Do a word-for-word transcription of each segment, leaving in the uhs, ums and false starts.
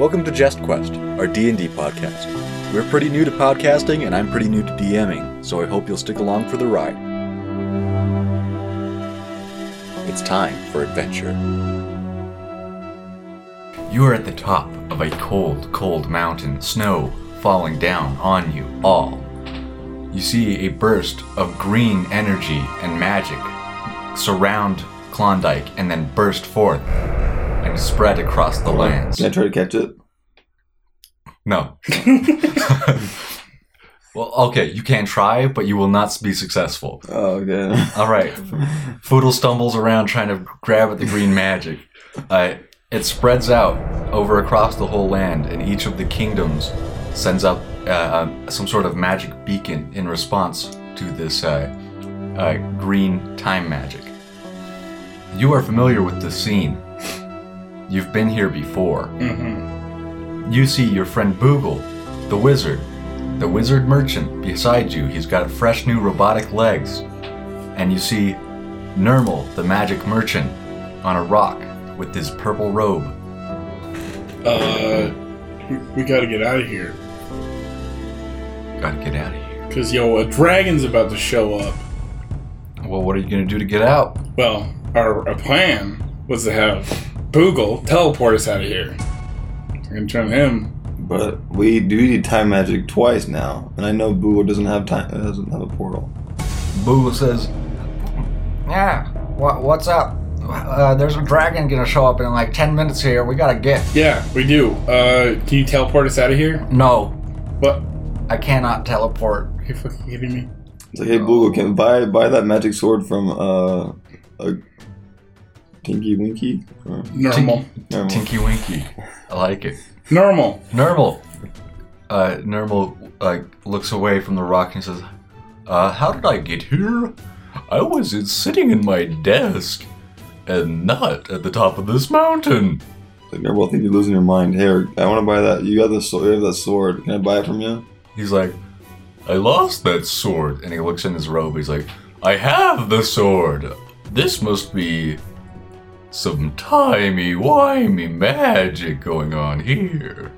Welcome to JestQuest, our D and D podcast. We're pretty new to podcasting, and I'm pretty new to DMing, so I hope you'll stick along for the ride. It's time for adventure. You are at the top of a cold, cold mountain, snow falling down on you all. You see a burst of green energy and magic surround Klondike and then burst forth and spread across the lands. Can I try to catch it? No. Well, okay, you can try, but you will not be successful. Oh, okay. All right. Foodle stumbles around trying to grab at the green magic. Uh, it spreads out over across the whole land, and each of the kingdoms sends up uh, uh, some sort of magic beacon in response to this uh, uh, green time magic. You are familiar with this scene. You've been here before. Mm-hmm. You see your friend Boogle, the wizard, the wizard merchant beside you. He's got fresh new robotic legs. And you see Nermal, the magic merchant, on a rock with his purple robe. Uh, we gotta get out of here. Gotta get out of here. Cause yo, a dragon's about to show up. Well, what are you gonna do to get out? Well, our, our plan was to have Boogle teleport us out of here. We're gonna turn him. But we do need time magic twice now, and I know Boogle doesn't have time. It doesn't have a portal. Boogle says, "Yeah, wh- what's up? Uh, there's a dragon gonna show up in like ten minutes here. We gotta get." Yeah, we do. Uh, can you teleport us out of here? No. What? I cannot teleport. Are you fucking kidding me? It's like, hey, Boogle, can buy buy that magic sword from uh a Tinky-winky? Or... Normal. T- Tinky-winky. I like it. Normal. Normal. Uh, Normal uh, looks away from the rock and says, uh, how did I get here? I was sitting in my desk and not at the top of this mountain. Like, Normal, I think you're losing your mind. Hey, I want to buy that. You got the sword. You have that sword. Can I buy it from you? He's like, I lost that sword. And he looks in his robe. He's like, I have the sword. This must be some timey-wimey magic going on here.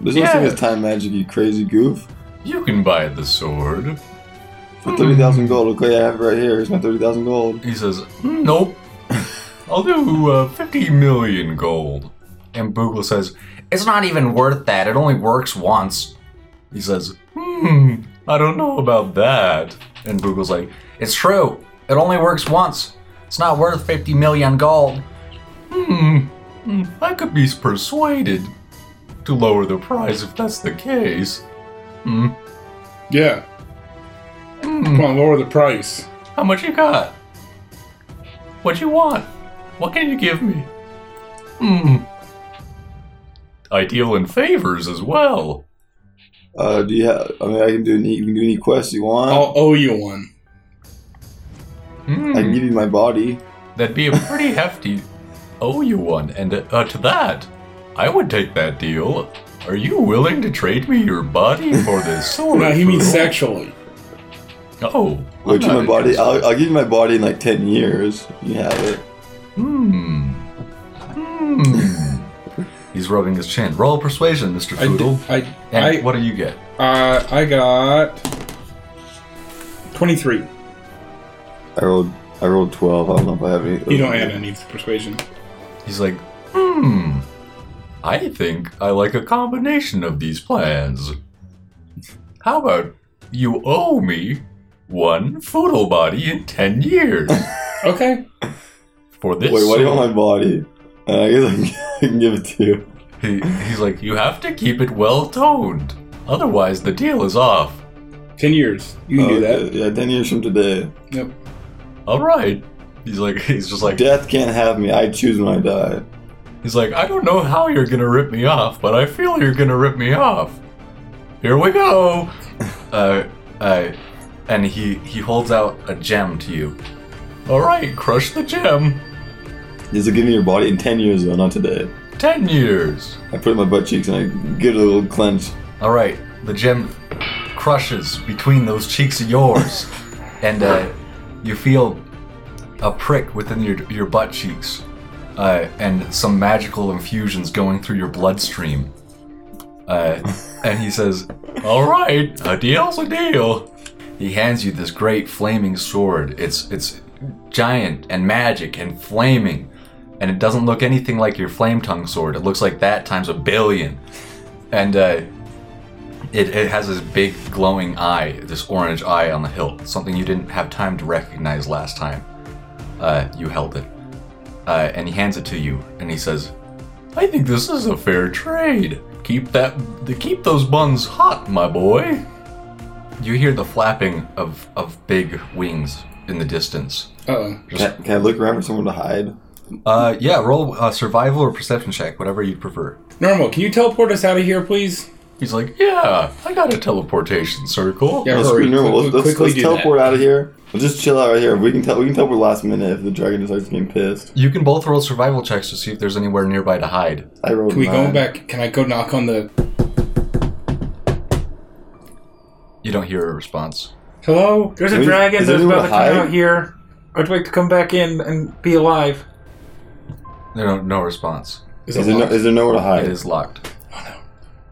There's no such thing as time magic, you crazy goof. You can buy the sword. For mm. thirty thousand gold, okay, I have it right here. Here's my thirty thousand gold. He says, nope. I'll do uh, fifty million gold. And Boogle says, it's not even worth that. It only works once. He says, hmm, I don't know about that. And Boogle's like, it's true. It only works once. It's not worth fifty million gold. Hmm, I could be persuaded to lower the price if that's the case. Hmm. Yeah. Mm. Come on, lower the price. How much you got? What you want? What can you give me? Hmm. I deal in favors as well. Uh, do you have, I mean, I can do any, you can do any quest you want. I'll owe you one. Mm. I can give you my body. That'd be a pretty hefty owe you one, and uh, to that, I would take that deal. Are you willing to trade me your body for this sword? No, he means sexually. Oh. Wait, you my body? I'll, I'll give you my body in like ten years. You have it. Hmm. Hmm. He's rubbing his chin. Roll persuasion, Mister Foodle. I, did, I, and I what do you get? Uh, I got twenty-three. I rolled I rolled twelve. I don't know if I have any. You don't add any persuasion. He's like, hmm, I think I like a combination of these plans. How about you owe me one Foodle body in ten years? Okay. For this. Wait, why do you want my body? Uh, I guess I can give it to you. He, he's like, you have to keep it well toned. Otherwise, the deal is off. Ten years. You can oh, do that. Yeah, ten years from today. Yep. All right. He's like, he's just like, death can't have me. I choose when I die. He's like, I don't know how you're going to rip me off, but I feel you're going to rip me off. Here we go. uh, uh, and he, he holds out a gem to you. All right. Crush the gem. He's like, give me your body in ten years, though, not today. Ten years. I put it in my butt cheeks and I get a little clench. All right. The gem crushes between those cheeks of yours. and, uh... You feel a prick within your your butt cheeks. uh, and some magical infusions going through your bloodstream. Uh, and he says, all right, a deal's a deal. He hands you this great flaming sword. It's it's giant and magic and flaming. And it doesn't look anything like your flame tongue sword. It looks like that times a billion. And uh, it, it has this big glowing eye, this orange eye on the hilt. Something you didn't have time to recognize last time uh, you held it. Uh, and he hands it to you. And he says, I think this is a fair trade. Keep that, keep those buns hot, my boy. You hear the flapping of, of big wings in the distance. Uh-oh. Can, can I look around for someone to hide? Uh, yeah, roll a survival or perception check, whatever you'd prefer. Normal, can you teleport us out of here, please? He's like, yeah, I got a teleportation circle. Yeah, let's hurry. Normal. Let's, let's, let's teleport that. out of here. We'll just chill out right here. We can tell. We can teleport last minute if the dragon decides getting pissed. You can both roll survival checks to see if there's anywhere nearby to hide. I rolled. Can we nine. go back? Can I go knock on the? You don't hear a response. Hello, there's a we, dragon that's about to hide? come out here. I'd like to come back in and be alive. There no, no response. Is, is, there no, is there nowhere to hide? It is locked. Oh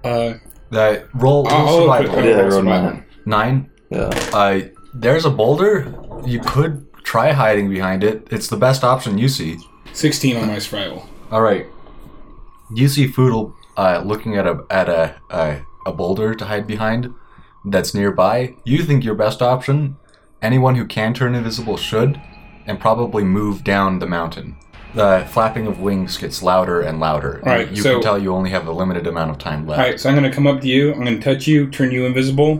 no. Uh, uh, roll, roll I'll survival. Put, yeah, roll survival. Nine. nine? Yeah. Uh, there's a boulder. You could try hiding behind it. It's the best option you see. sixteen on my survival. All right. You see Foodle uh, looking at a at a uh, a boulder to hide behind that's nearby. You think your best option, anyone who can turn invisible should, and probably move down the mountain. The flapping of wings gets louder and louder. And all right, you so, can tell you only have a limited amount of time left. All right, so I'm going to come up to you. I'm going to touch you, turn you invisible.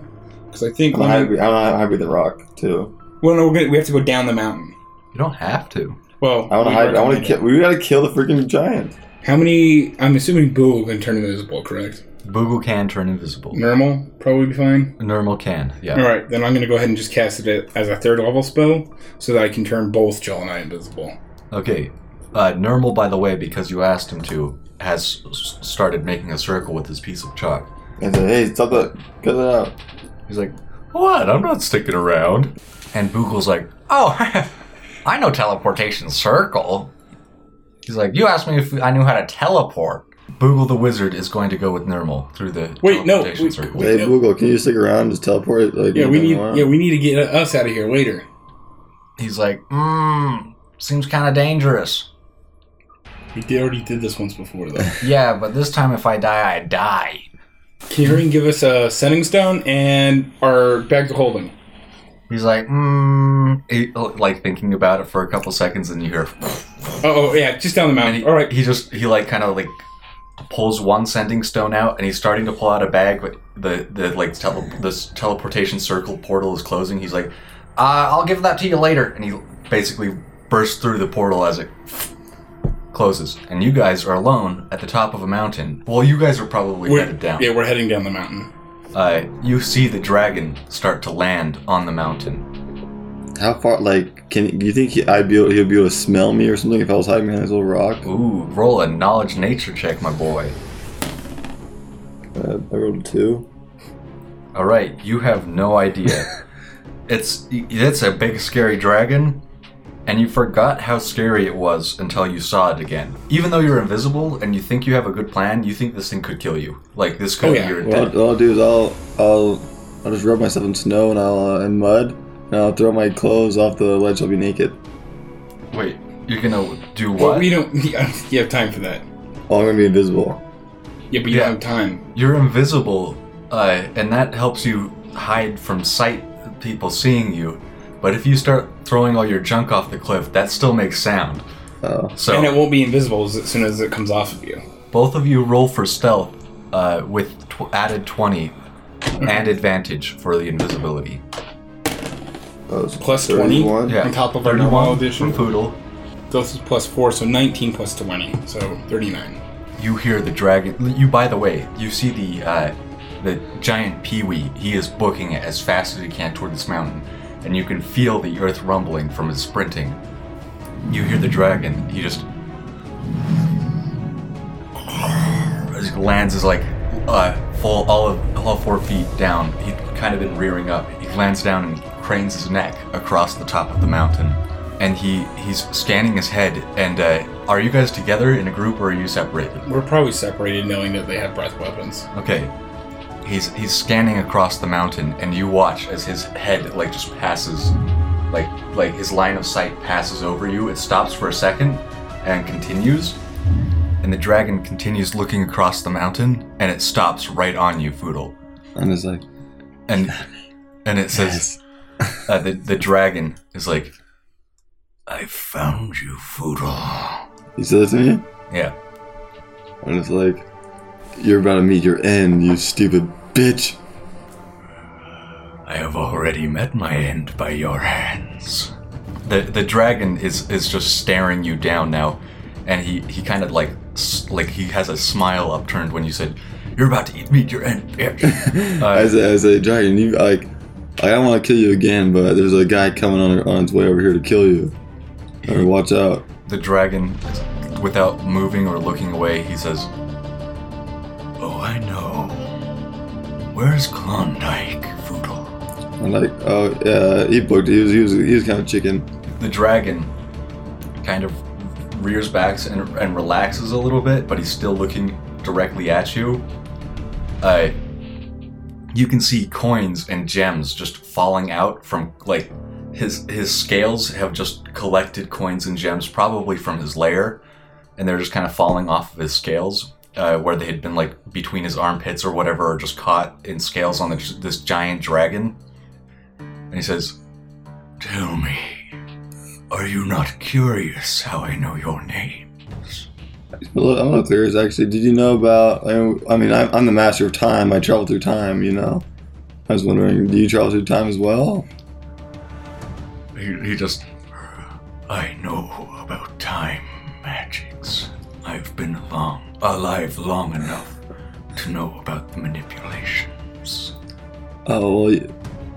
Because I think... I'm happy I, with the rock, too. Well, no, we're gonna, we have to go down the mountain. You don't have to. Well, I want to hide. I want to kill... we got to kill the freaking giant. How many... I'm assuming Boogle can turn invisible, correct? Boogle can turn invisible. Normal? Probably be fine? Normal can, yeah. All right, then I'm going to go ahead and just cast it as a third level spell so that I can turn both Jill and I invisible. Okay. Uh, Nermal, by the way, because you asked him to, has s- started making a circle with his piece of chalk. And said, hey, stop that. Cut that out. He's like, what? I'm not sticking around. And Boogle's like, oh, I know teleportation circle. He's like, you asked me if I knew how to teleport. Boogle the wizard is going to go with Nermal through the wait, teleportation no, circle. Wait, hey, no. Boogle, can you stick around and just teleport? Like, yeah, we need, yeah, we need to get us out of here later. He's like, mmm, seems kind of dangerous. We already did this once before, though. Yeah, but this time if I die, I die. Kieran, give us a sending stone and our bag to holding. He's like, mmm, like thinking about it for a couple seconds, and you hear... Oh, yeah, just down the mountain. He, all right. He just, he like kind of like pulls one sending stone out, and he's starting to pull out a bag, but the, the like tele, this teleportation circle portal is closing. He's like, uh, I'll give that to you later. And he basically bursts through the portal as it... closes, and you guys are alone at the top of a mountain. Well, you guys are probably we're, headed down. Yeah, we're heading down the mountain. Uh, you see the dragon start to land on the mountain. How far, like, can you think he, I'd be able, he'll be able to smell me or something if I was hiding behind his little rock? Ooh, roll a knowledge nature check, my boy. Uh, I rolled a two. All right, you have no idea. it's it's a big, scary dragon. And you forgot how scary it was until you saw it again. Even though you're invisible and you think you have a good plan, you think this thing could kill you. Like, this could oh, yeah. be your death. What I'll, I'll do is I'll, I'll I'll just rub myself in snow and I'll uh, in mud, and I'll throw my clothes off the ledge. I'll be naked. Wait, you're gonna do what? Well, we don't. You have time for that. Oh, I'm gonna be invisible. Yeah, but you yeah, don't have time. You're invisible, uh, and that helps you hide from sight, people seeing you. But if you start throwing all your junk off the cliff, that still makes sound. Oh. So, and it won't be invisible as soon as it comes off of you. Both of you roll for stealth uh, with tw- added twenty and advantage for the invisibility. Uh, plus twenty on yeah. top of our normal edition. Poodle. This is plus four, so nineteen plus twenty, so thirty-nine. You hear the dragon. You, by the way, you see the uh, the giant peewee. He is booking it as fast as he can toward this mountain. And you can feel the earth rumbling from his sprinting. You hear the dragon, he just... as he lands his, like, uh, full, all of all four feet down. He'd kind of been rearing up. He lands down and cranes his neck across the top of the mountain. And he, he's scanning his head, and uh, Are you guys together in a group or are you separated? We're probably separated, knowing that they have breath weapons. Okay. He's he's scanning across the mountain, and you watch as his head like just passes, like like his line of sight passes over you. It stops for a second and continues, and the dragon continues looking across the mountain, and it stops right on you, Foodle. And it's like, and and it says, yes. uh, the the dragon is like, I found you, Foodle. He says to me? Yeah. And it's like, you're about to meet your end, you stupid bitch. I have already met my end by your hands. The the dragon is, is just staring you down now, and he, he kind of like, like he has a smile upturned when you said, you're about to meet your end, bitch. Uh, as, a, as a dragon, you like, I don't want to kill you again, but there's a guy coming on, on his way over here to kill you. All right, watch out. The dragon, without moving or looking away, he says, oh, I know. Where's Klondike, Foodle? I'm like, oh, yeah, he booked. He was, he was, he was kind of chicken. The dragon kind of rears back and, and relaxes a little bit, but he's still looking directly at you. Uh, you can see coins and gems just falling out from, like, his his scales have just collected coins and gems, probably from his lair, and they're just kind of falling off of his scales. Uh, where they had been, like, between his armpits or whatever, or just caught in scales on the, this giant dragon. And he says, tell me, are you not curious how I know your names? Well, I'm not curious, actually. Did you know about... I mean, I'm, I'm the master of time. I travel through time, you know? I was wondering, do you travel through time as well? He, he just... I know about time magics. I've been along. alive long enough to know about the manipulations. Oh, well,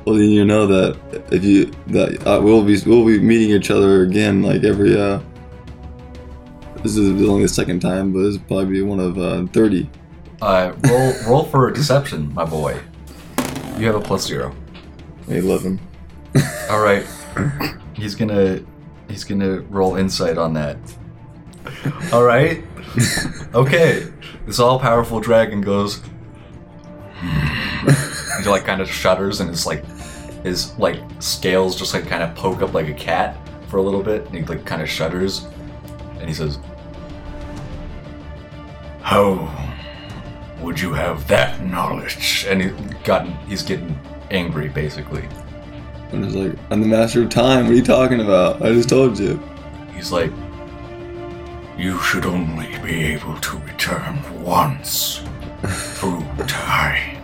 well then you know that if you that uh, we'll be we'll be meeting each other again, like every uh. This is only the second time, but this will probably be one of uh, thirty. Uh, roll roll for deception, my boy. You have a plus zero. I love him. All right, he's gonna he's gonna roll insight on that. All right. Okay, this all-powerful dragon goes. Hmm. He like kind of shudders, and his like his like scales just like kind of poke up like a cat for a little bit, and he like kind of shudders, and he says, "How would you have that knowledge?" And he gotten he's getting angry basically. And he's like, "I'm the master of time. What are you talking about? I just told you." He's like, you should only be able to return once through time.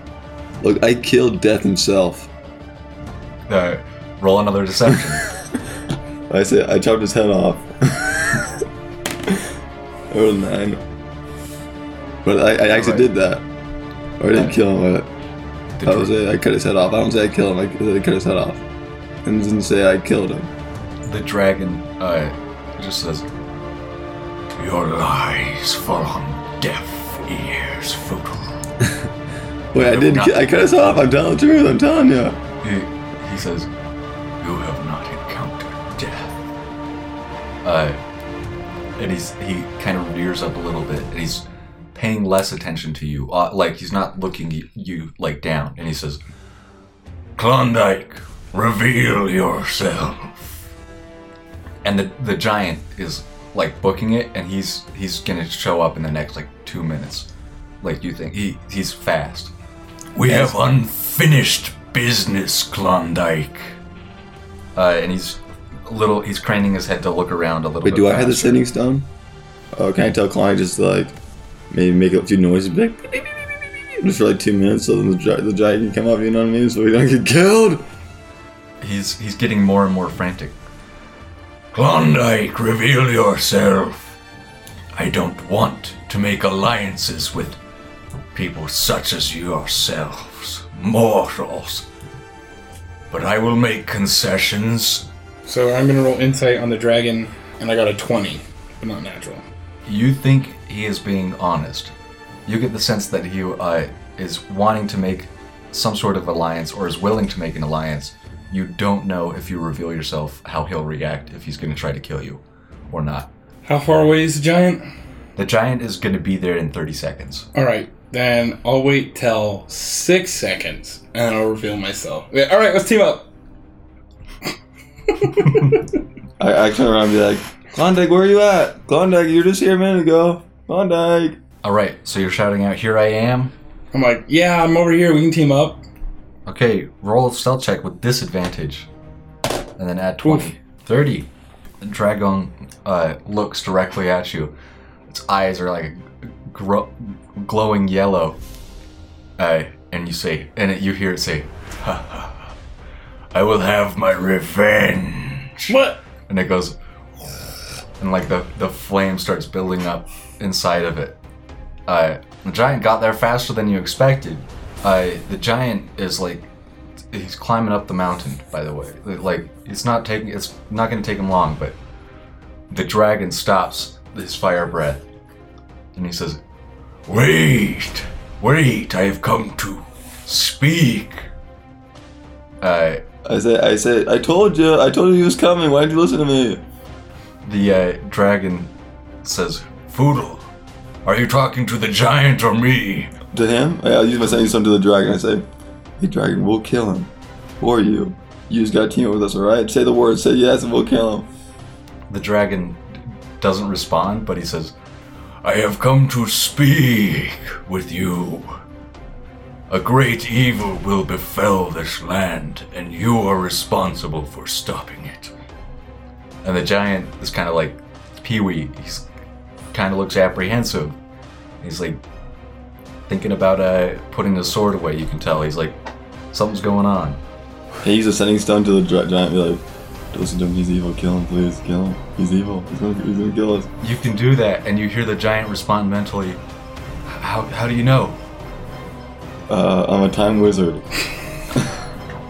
Look, I killed Death himself. Uh, roll another deception. I said I chopped his head off. Oh nine. But I, I actually right. did that. Or I didn't I, kill him with it. Did I was you? Say I cut his head off. I don't say I killed him. I cut his head off. And didn't say I killed him. The dragon uh, just says, your lies fall on deaf ears, Foodle. Wait, I didn't. Ki- I cut us off. I'm telling the truth. I'm telling you. He, he says, "You have not encountered death." Uh, and he's he kind of rears up a little bit, and he's paying less attention to you. Uh, like he's not looking you, you like down, and he says, "Klondike, reveal yourself." And the the giant is. Like booking it, and he's he's gonna show up in the next like two minutes. Like you think he he's fast. We yes. have unfinished business, Klondike. Uh, and he's a little he's craning his head to look around a little. Wait, bit. Wait, do faster. I have the sending stone? Oh, can I tell Klondike just like maybe make up two noises, like, just for like two minutes, so then the giant the giant can come up. You know what I mean? So we don't get killed. He's he's getting more and more frantic. Klondike, reveal yourself. I don't want to make alliances with people such as yourselves, mortals. But I will make concessions. So I'm going to roll insight on the dragon, and I got a twenty, but not natural. You think he is being honest. You get the sense that he uh, is wanting to make some sort of alliance, or is willing to make an alliance. You don't know if you reveal yourself how he'll react, if he's going to try to kill you or not. How far away is the giant? The giant is going to be there in thirty seconds. All right. Then I'll wait till six seconds, and I'll reveal myself. Yeah, all right, let's team up. I, I turn around and be like, Klondike, where are you at? Klondike, you were just here a minute ago. Klondike. All right, so you're shouting out, here I am. I'm like, yeah, I'm over here. We can team up. Okay, roll a stealth check with disadvantage. And then add twenty. Oof. thirty. The dragon uh, looks directly at you. Its eyes are like gro- glowing yellow. Uh, and you say, and it, you hear it say, ha ha. I will have my revenge. What? And it goes, and like the, the flame starts building up inside of it. Uh, the giant got there faster than you expected. Uh, the giant is like, he's climbing up the mountain, by the way. Like, it's not taking, it's not going to take him long, but the dragon stops his fire breath. And he says, wait, wait, I have come to speak. Uh... I said, I said, I told you, I told you he was coming, why didn't you listen to me? The uh, dragon says, Foodle, are you talking to the giant or me? To him? I, I'll use my saying something to the dragon. I say, hey, dragon, we'll kill him. Or you. You just gotta team up with us, alright? Say the word, say yes, and we'll kill him. The dragon doesn't respond, but he says, I have come to speak with you. A great evil will befell this land, and you are responsible for stopping it. And the giant is kind of like Pee-wee. He's kind of looks apprehensive. He's like thinking about uh, putting his sword away. You can tell he's like, something's going on. Hey, he's a sending stone to the giant. Be like, listen to him. He's evil. Kill him, please. Kill him. He's evil. He's gonna, he's gonna kill us. You can do that, and you hear the giant respond mentally. How? How do you know? Uh, I'm a time wizard.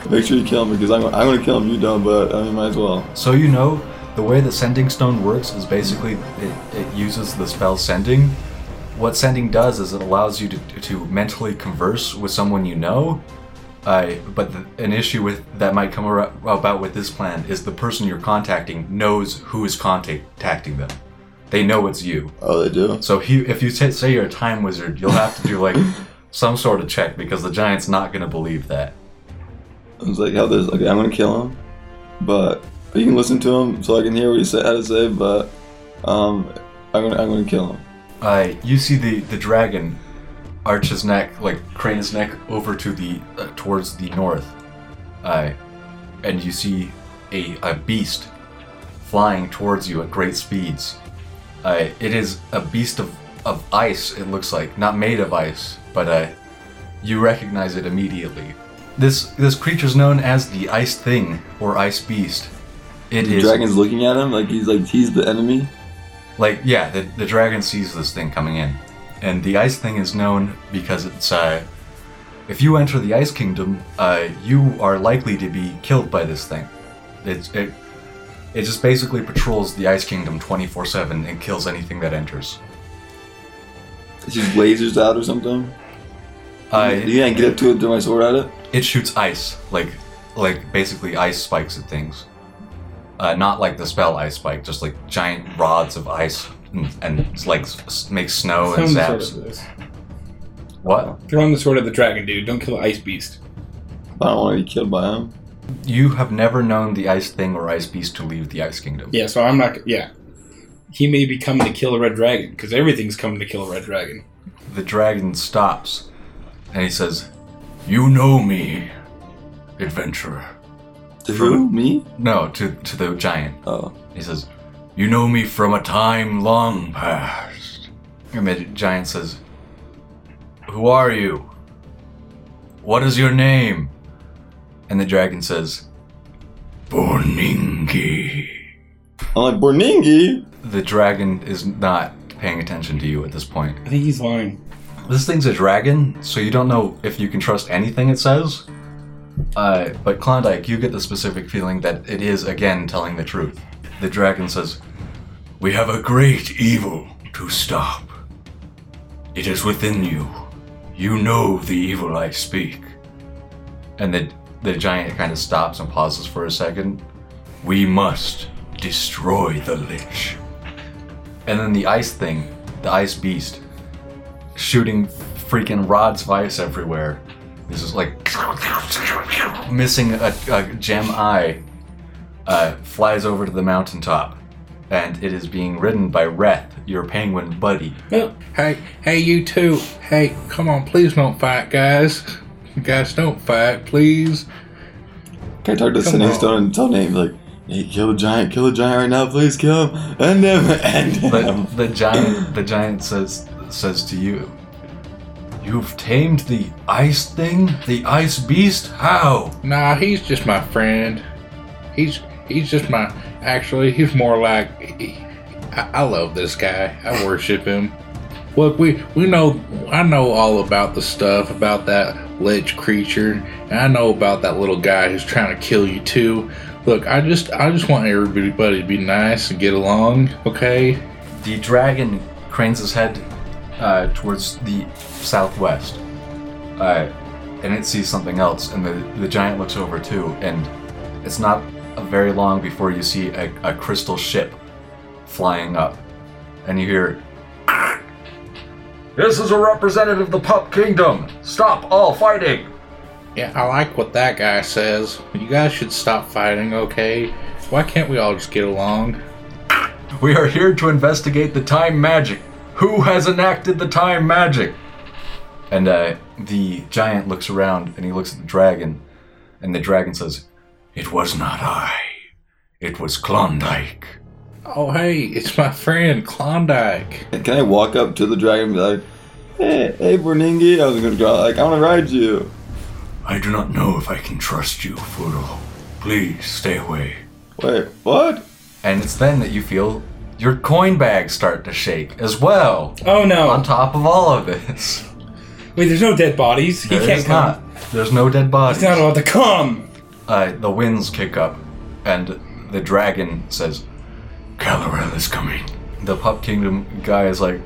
Make sure you kill him because I'm, I'm going to kill him. You don't, but I mean, might as well. So you know, the way that Sending Stone works is basically it, it uses the spell Sending. What Sending does is it allows you to to mentally converse with someone you know. Uh, but the, an issue with that might come about with this plan is the person you're contacting knows who is contacting them. They know it's you. Oh, they do? So he, if you t- say you're a time wizard, you'll have to do like... some sort of check, because the giant's not going to believe that. I was like, how this, okay, I'm going to kill him, but you can listen to him so I can hear what he said, how to say, but um, I'm going to I'm gonna kill him. Uh, you see the, the dragon arch his neck, like crane his neck over to the, uh, towards the north, uh, and you see a, a beast flying towards you at great speeds. Uh, it is a beast of, of ice, it looks like, not made of ice. But uh, you recognize it immediately. This this creature's known as the Ice Thing or Ice Beast. It the is. The dragon's looking at him like he's like he's the enemy. Like yeah, the the dragon sees this thing coming in, and the Ice Thing is known because it's uh, if you enter the Ice Kingdom, uh, you are likely to be killed by this thing. It it it just basically patrols the Ice Kingdom twenty-four seven and kills anything that enters. It just lasers out or something. Uh, you can't get up to it, throw my sword at it? It shoots ice, like like basically ice spikes at things. Uh, not like the spell Ice Spike, just like giant rods of ice and, and like makes snow and zaps. Throw the sword at this. What? Throwing the sword at the dragon, dude. Don't kill the Ice Beast. I don't want to be killed by him. You have never known the Ice Thing or Ice Beast to leave the Ice Kingdom. Yeah, so I'm not... Yeah. He may be coming to kill a red dragon, because everything's coming to kill a red dragon. The dragon stops. And he says, you know me, adventurer. To who? Me? No, to, to the giant. Oh. He says, you know me from a time long past. And the giant says, who are you? What is your name? And the dragon says, Borningi. I'm like, Borningi? The dragon is not paying attention to you at this point. I think he's lying. This thing's a dragon, so you don't know if you can trust anything it says. Uh, but Klondike, you get the specific feeling that it is, again, telling the truth. The dragon says, we have a great evil to stop. It is within you. You know the evil I speak. And the, the giant kind of stops and pauses for a second. We must destroy the Lich. And then the Ice Thing, the Ice Beast, shooting freaking rods of ice everywhere. This is like missing a, a gem eye, uh, flies over to the mountaintop, and it is being ridden by Reth, your penguin buddy. Hey, hey, you two. Hey, come on, please don't fight, guys. You guys, don't fight, please. Can I talk to Sending Stone and tell him, like, hey, kill the giant, kill the giant right now, please kill him, end him, end him. The, the giant, the giant says says to you, you've tamed the Ice Thing? The Ice Beast? How? Nah, he's just my friend. He's he's just my... Actually, he's more like... He, I, I love this guy. I worship him. Look, we, we know... I know all about the stuff, about that ledge creature. And I know about that little guy who's trying to kill you, too. Look, I just, I just want everybody to be nice and get along, okay? The dragon cranes his head... Uh, towards the southwest, uh, and it sees something else, and the, the giant looks over too, and it's not very long before you see a, a crystal ship flying up, and you hear, this is a representative of the Pup Kingdom! Stop all fighting! Yeah, I like what that guy says. You guys should stop fighting, okay? Why can't we all just get along? We are here to investigate the time magic. Who has enacted the time magic? And uh, the giant looks around and he looks at the dragon, and the dragon says, it was not I. It was Klondike. Oh, hey, it's my friend, Klondike. Can I walk up to the dragon and be like, hey, hey, Borningi, I was going to go, like, I want to ride you. I do not know if I can trust you, Furo. Please, stay away. Wait, what? And it's then that you feel... your coin bags start to shake as well. Oh, no. On top of all of this. Wait, there's no dead bodies. He there can't come. Not. There's no dead bodies. He's not allowed to come. Uh, the winds kick up, and the dragon says, Kalarell is coming. The Pup Kingdom guy is like,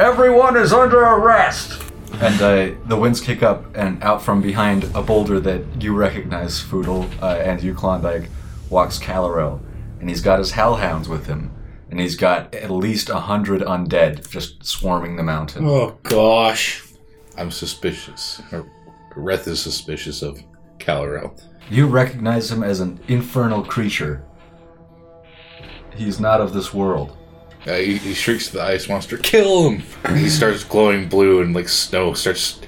everyone is under arrest. And uh, the winds kick up, and out from behind a boulder that you recognize, Foodle, uh, and you, Klondike, walks Kalarell. And he's got his hellhounds with him. And he's got at least a hundred undead just swarming the mountain. Oh, gosh. I'm suspicious. Reth is suspicious of Kalarell. You recognize him as an infernal creature. He's not of this world. Uh, he, he shrieks to the ice monster, kill him! And he starts glowing blue and, like, snow starts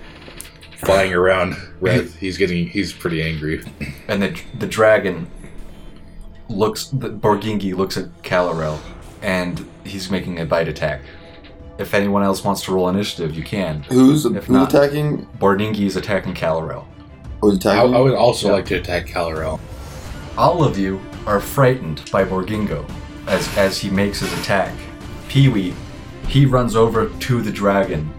flying around Reth. He's getting, he's pretty angry. And the, the dragon looks, the Borningi looks at Kalarell. And he's making a bite attack. If anyone else wants to roll initiative, you can. Who's, if not, who's attacking? Borningi is attacking Kalarell. Who's attacking? I, I would also yeah. like to attack Kalarell. All of you are frightened by Borgingo as, as he makes his attack. Pee-wee, he runs over to the dragon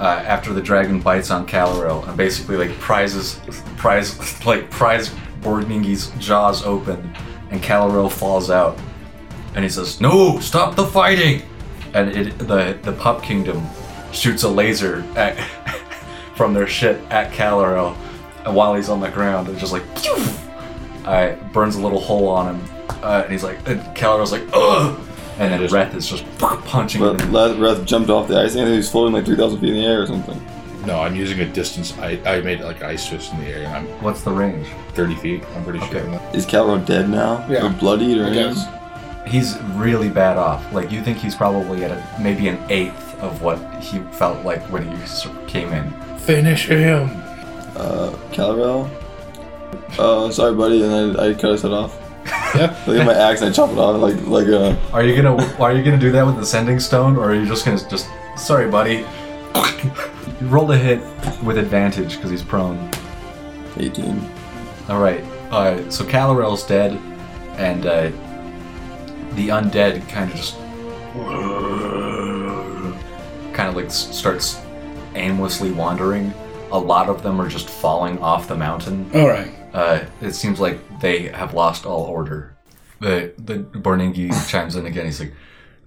uh, after the dragon bites on Kalarell and basically like prizes, pries, like pries Borningi's jaws open, and Kalarell falls out. And he says, no, stop the fighting! And it, the, the Pup Kingdom shoots a laser at, from their shit at Kalarell, and while he's on the ground, it's just like, pew! Uh, burns a little hole on him. Uh, and he's like, and Kalarell's like, ugh! And then Reth is just punching Reth, him. Reth jumped off the ice and he's floating like three thousand feet in the air or something. No, I'm using a distance. I, I made it like ice fist in the air. And I'm, What's the range? thirty feet, I'm pretty okay. sure. Is Kalarell dead now? Yeah. Or bloodied or anything? He's really bad off. Like, you think he's probably at a, maybe an eighth of what he felt like when he came in. Finish him! Uh, Kalarell? Oh, sorry, buddy, and I, I cut his head off. Yeah. Look at my axe and I chop it off like, like a... Are you gonna, are you gonna do that with the Sending Stone, or are you just gonna just... Sorry, buddy. You rolled a hit with advantage, because he's prone. eighteen. Alright, uh, so Kalarell's dead, and, uh... the undead kind of just kind of like starts aimlessly wandering. A lot of them are just falling off the mountain. All right. Uh, it seems like they have lost all order. The the Borningi chimes in again. He's like,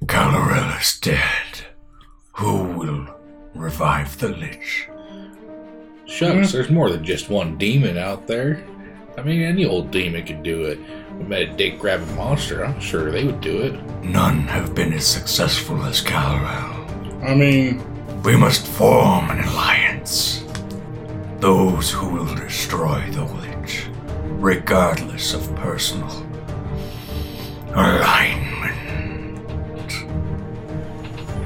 Kalarell is dead. Who will revive the lich? Shucks, mm-hmm. There's more than just one demon out there. I mean, any old demon could do it. We met a dick-grabbing monster, I'm sure they would do it. None have been as successful as Kalarell. I mean... We must form an alliance. Those who will destroy the witch, regardless of personal alignment.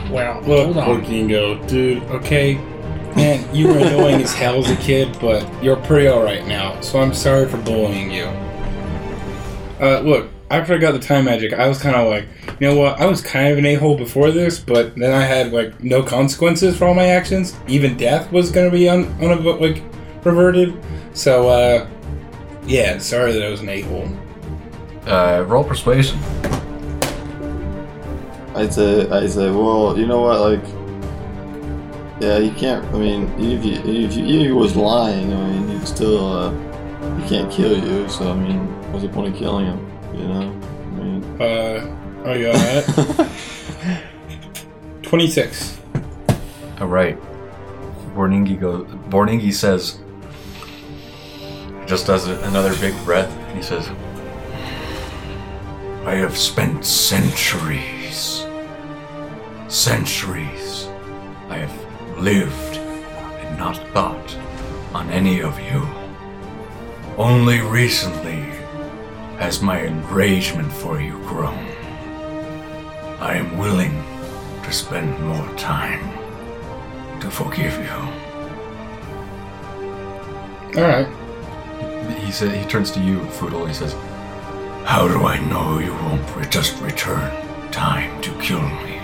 Wow, look, Borningo, dude, okay... Man, you were annoying as hell as a kid, but you're pretty alright now, so I'm sorry for bullying you. Uh, look, after I got the time magic, I was kind of like, you know what, I was kind of an a-hole before this, but then I had, like, no consequences for all my actions. Even death was going to be, un- un- like, perverted. So, uh, yeah, sorry that I was an a-hole. Uh, roll persuasion. I'd say, I'd say, well, you know what, like... Yeah, you can't, I mean, if you, if you, if you was lying, I mean, you still, uh, he can't kill you, so, I mean, what's the point of killing him, you know? I mean... Uh, are you alright? twenty-six. Alright. Borningi goes, Borningi says, just does another big breath, and he says, I have spent centuries, centuries, I have lived and not thought on any of you. Only recently has my enragement for you grown. I am willing to spend more time to forgive you. Alright. He said, he turns to you, Foodle, he says, how do I know you won't re- just return time to kill me?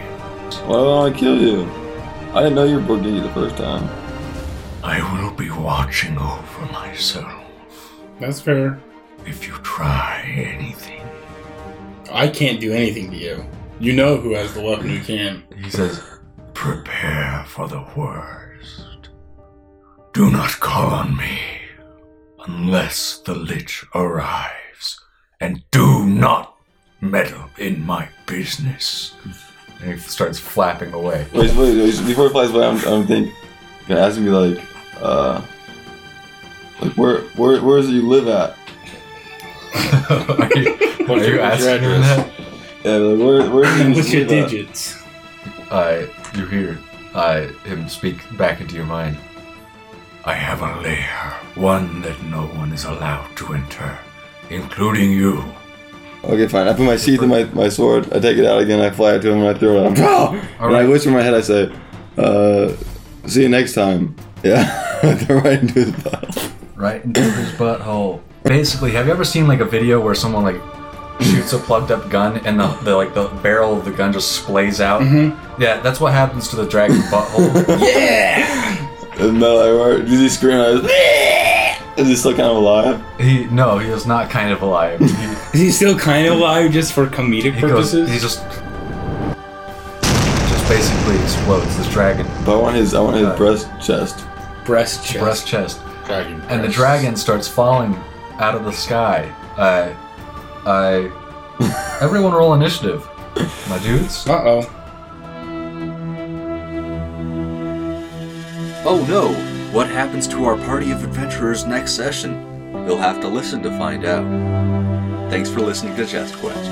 Why won't I kill you? I didn't know you were Borningi the first time. I will be watching over myself. That's fair. If you try anything. I can't do anything to you. You know who has the weapon who can. He says, prepare for the worst. Do not call on me unless the Lich arrives. And do not meddle in my business. And he starts flapping away. Wait, wait, wait, before he flies away, I'm, I'm thinking, gonna ask me like, uh, like where, where, where does he live at? are you, what are you asking him that? Yeah, like where, where does he live? What's your digits? I, you hear, I him speak back into your mind. I have a lair, one that no one is allowed to enter, including you. Okay, fine. I put my sheath in my, my sword. I take it out again. I fly it to him and I throw it out. All and right. I whisper in my head. I say, uh, "See you next time." Yeah, right into his butthole. Right into his butthole. Basically, have you ever seen like a video where someone like shoots a plugged-up gun and the, the like the barrel of the gun just splays out? Mm-hmm. Yeah, that's what happens to the dragon's butthole. Yeah. And no, does he scream? I was, is he still kind of alive? He No, he is not kind of alive. He, is he still kind of alive just for comedic he purposes? Goes, he just just basically explodes, this dragon. But I want his, I want his uh, breast chest. Breast chest. Breast chest. Dragon breast. And the dragon starts falling out of the sky. I... I... Everyone roll initiative. My dudes? Uh-oh. Oh no! What happens to our party of adventurers next session? You'll have to listen to find out. Thanks for listening to JestQuest.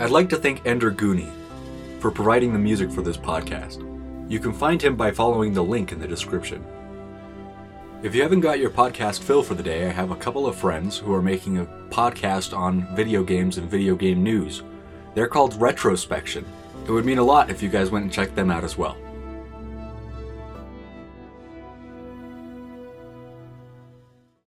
I'd like to thank Ender Gooney for providing the music for this podcast. You can find him by following the link in the description. If you haven't got your podcast fill for the day, I have a couple of friends who are making a podcast on video games and video game news. They're called Retrospection. It would mean a lot if you guys went and checked them out as well.